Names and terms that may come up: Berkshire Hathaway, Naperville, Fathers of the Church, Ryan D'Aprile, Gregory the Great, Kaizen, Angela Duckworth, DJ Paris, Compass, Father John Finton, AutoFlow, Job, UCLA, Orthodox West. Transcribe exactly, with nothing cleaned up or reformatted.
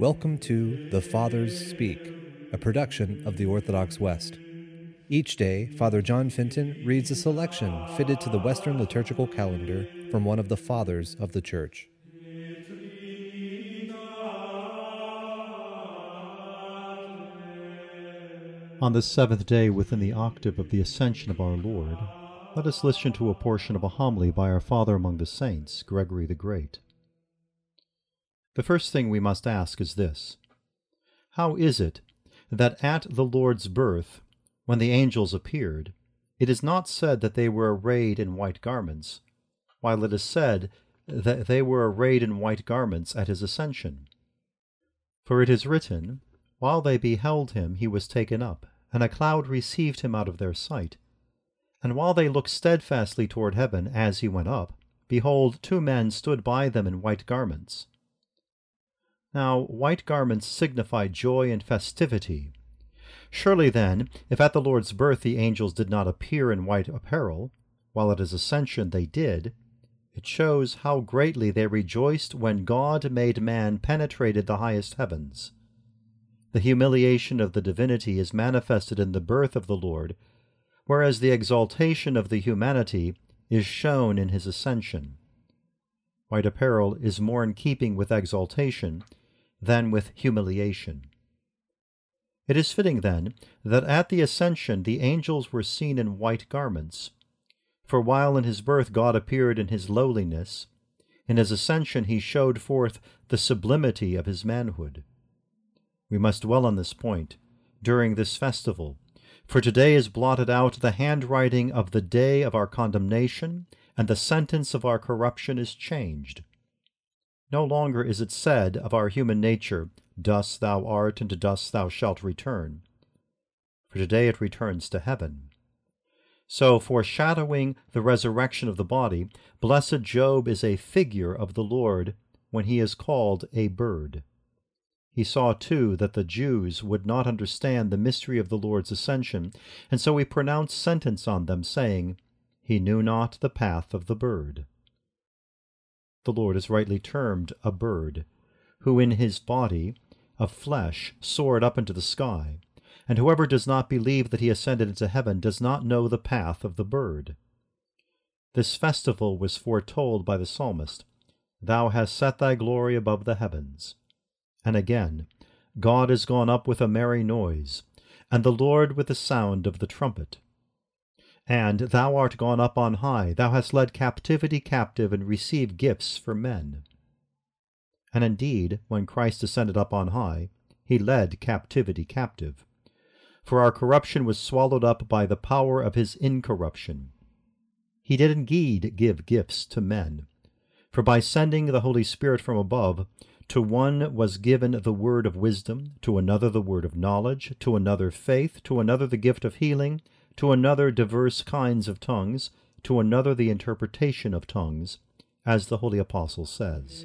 Welcome to The Fathers Speak, a production of the Orthodox West. Each day, Father John Finton reads a selection fitted to the Western liturgical calendar from one of the Fathers of the Church. On the seventh day within the octave of the Ascension of our Lord, let us listen to a portion of a homily by our Father among the Saints, Gregory the Great. The first thing we must ask is this: how is it that at the Lord's birth, when the angels appeared, it is not said that they were arrayed in white garments, while it is said that they were arrayed in white garments at his ascension? For it is written, "While they beheld him, he was taken up, and a cloud received him out of their sight. And while they looked steadfastly toward heaven as he went up, behold, two men stood by them in white garments." Now, white garments signify joy and festivity. Surely then, if at the Lord's birth the angels did not appear in white apparel, while at his ascension they did, it shows how greatly they rejoiced when God made man penetrated the highest heavens. The humiliation of the divinity is manifested in the birth of the Lord, whereas the exaltation of the humanity is shown in his ascension. White apparel is more in keeping with exaltation than with humiliation. It is fitting, then, that at the Ascension the angels were seen in white garments. For while in his birth God appeared in his lowliness, in his Ascension he showed forth the sublimity of his manhood. We must dwell on this point during this festival, for today is blotted out the handwriting of the day of our condemnation, and the sentence of our corruption is changed. No longer is it said of our human nature, "Dust thou art, and to dust thou shalt return," for today it returns to heaven. So, foreshadowing the resurrection of the body, blessed Job is a figure of the Lord when he is called a bird. He saw, too, that the Jews would not understand the mystery of the Lord's ascension, and so he pronounced sentence on them, saying, "He knew not the path of the bird." The Lord is rightly termed a bird, who in his body of flesh soared up into the sky, and whoever does not believe that he ascended into heaven does not know the path of the bird. This festival was foretold by the psalmist, "Thou hast set thy glory above the heavens." And again, "God is gone up with a merry noise, and the Lord with the sound of the trumpet." And "Thou art gone up on high, thou hast led captivity captive, and received gifts for men." And indeed, when Christ ascended up on high, he led captivity captive. For our corruption was swallowed up by the power of his incorruption. He did indeed give gifts to men. For by sending the Holy Spirit from above, to one was given the word of wisdom, to another the word of knowledge, to another faith, to another the gift of healing, to another diverse kinds of tongues, to another the interpretation of tongues, as the holy apostle says.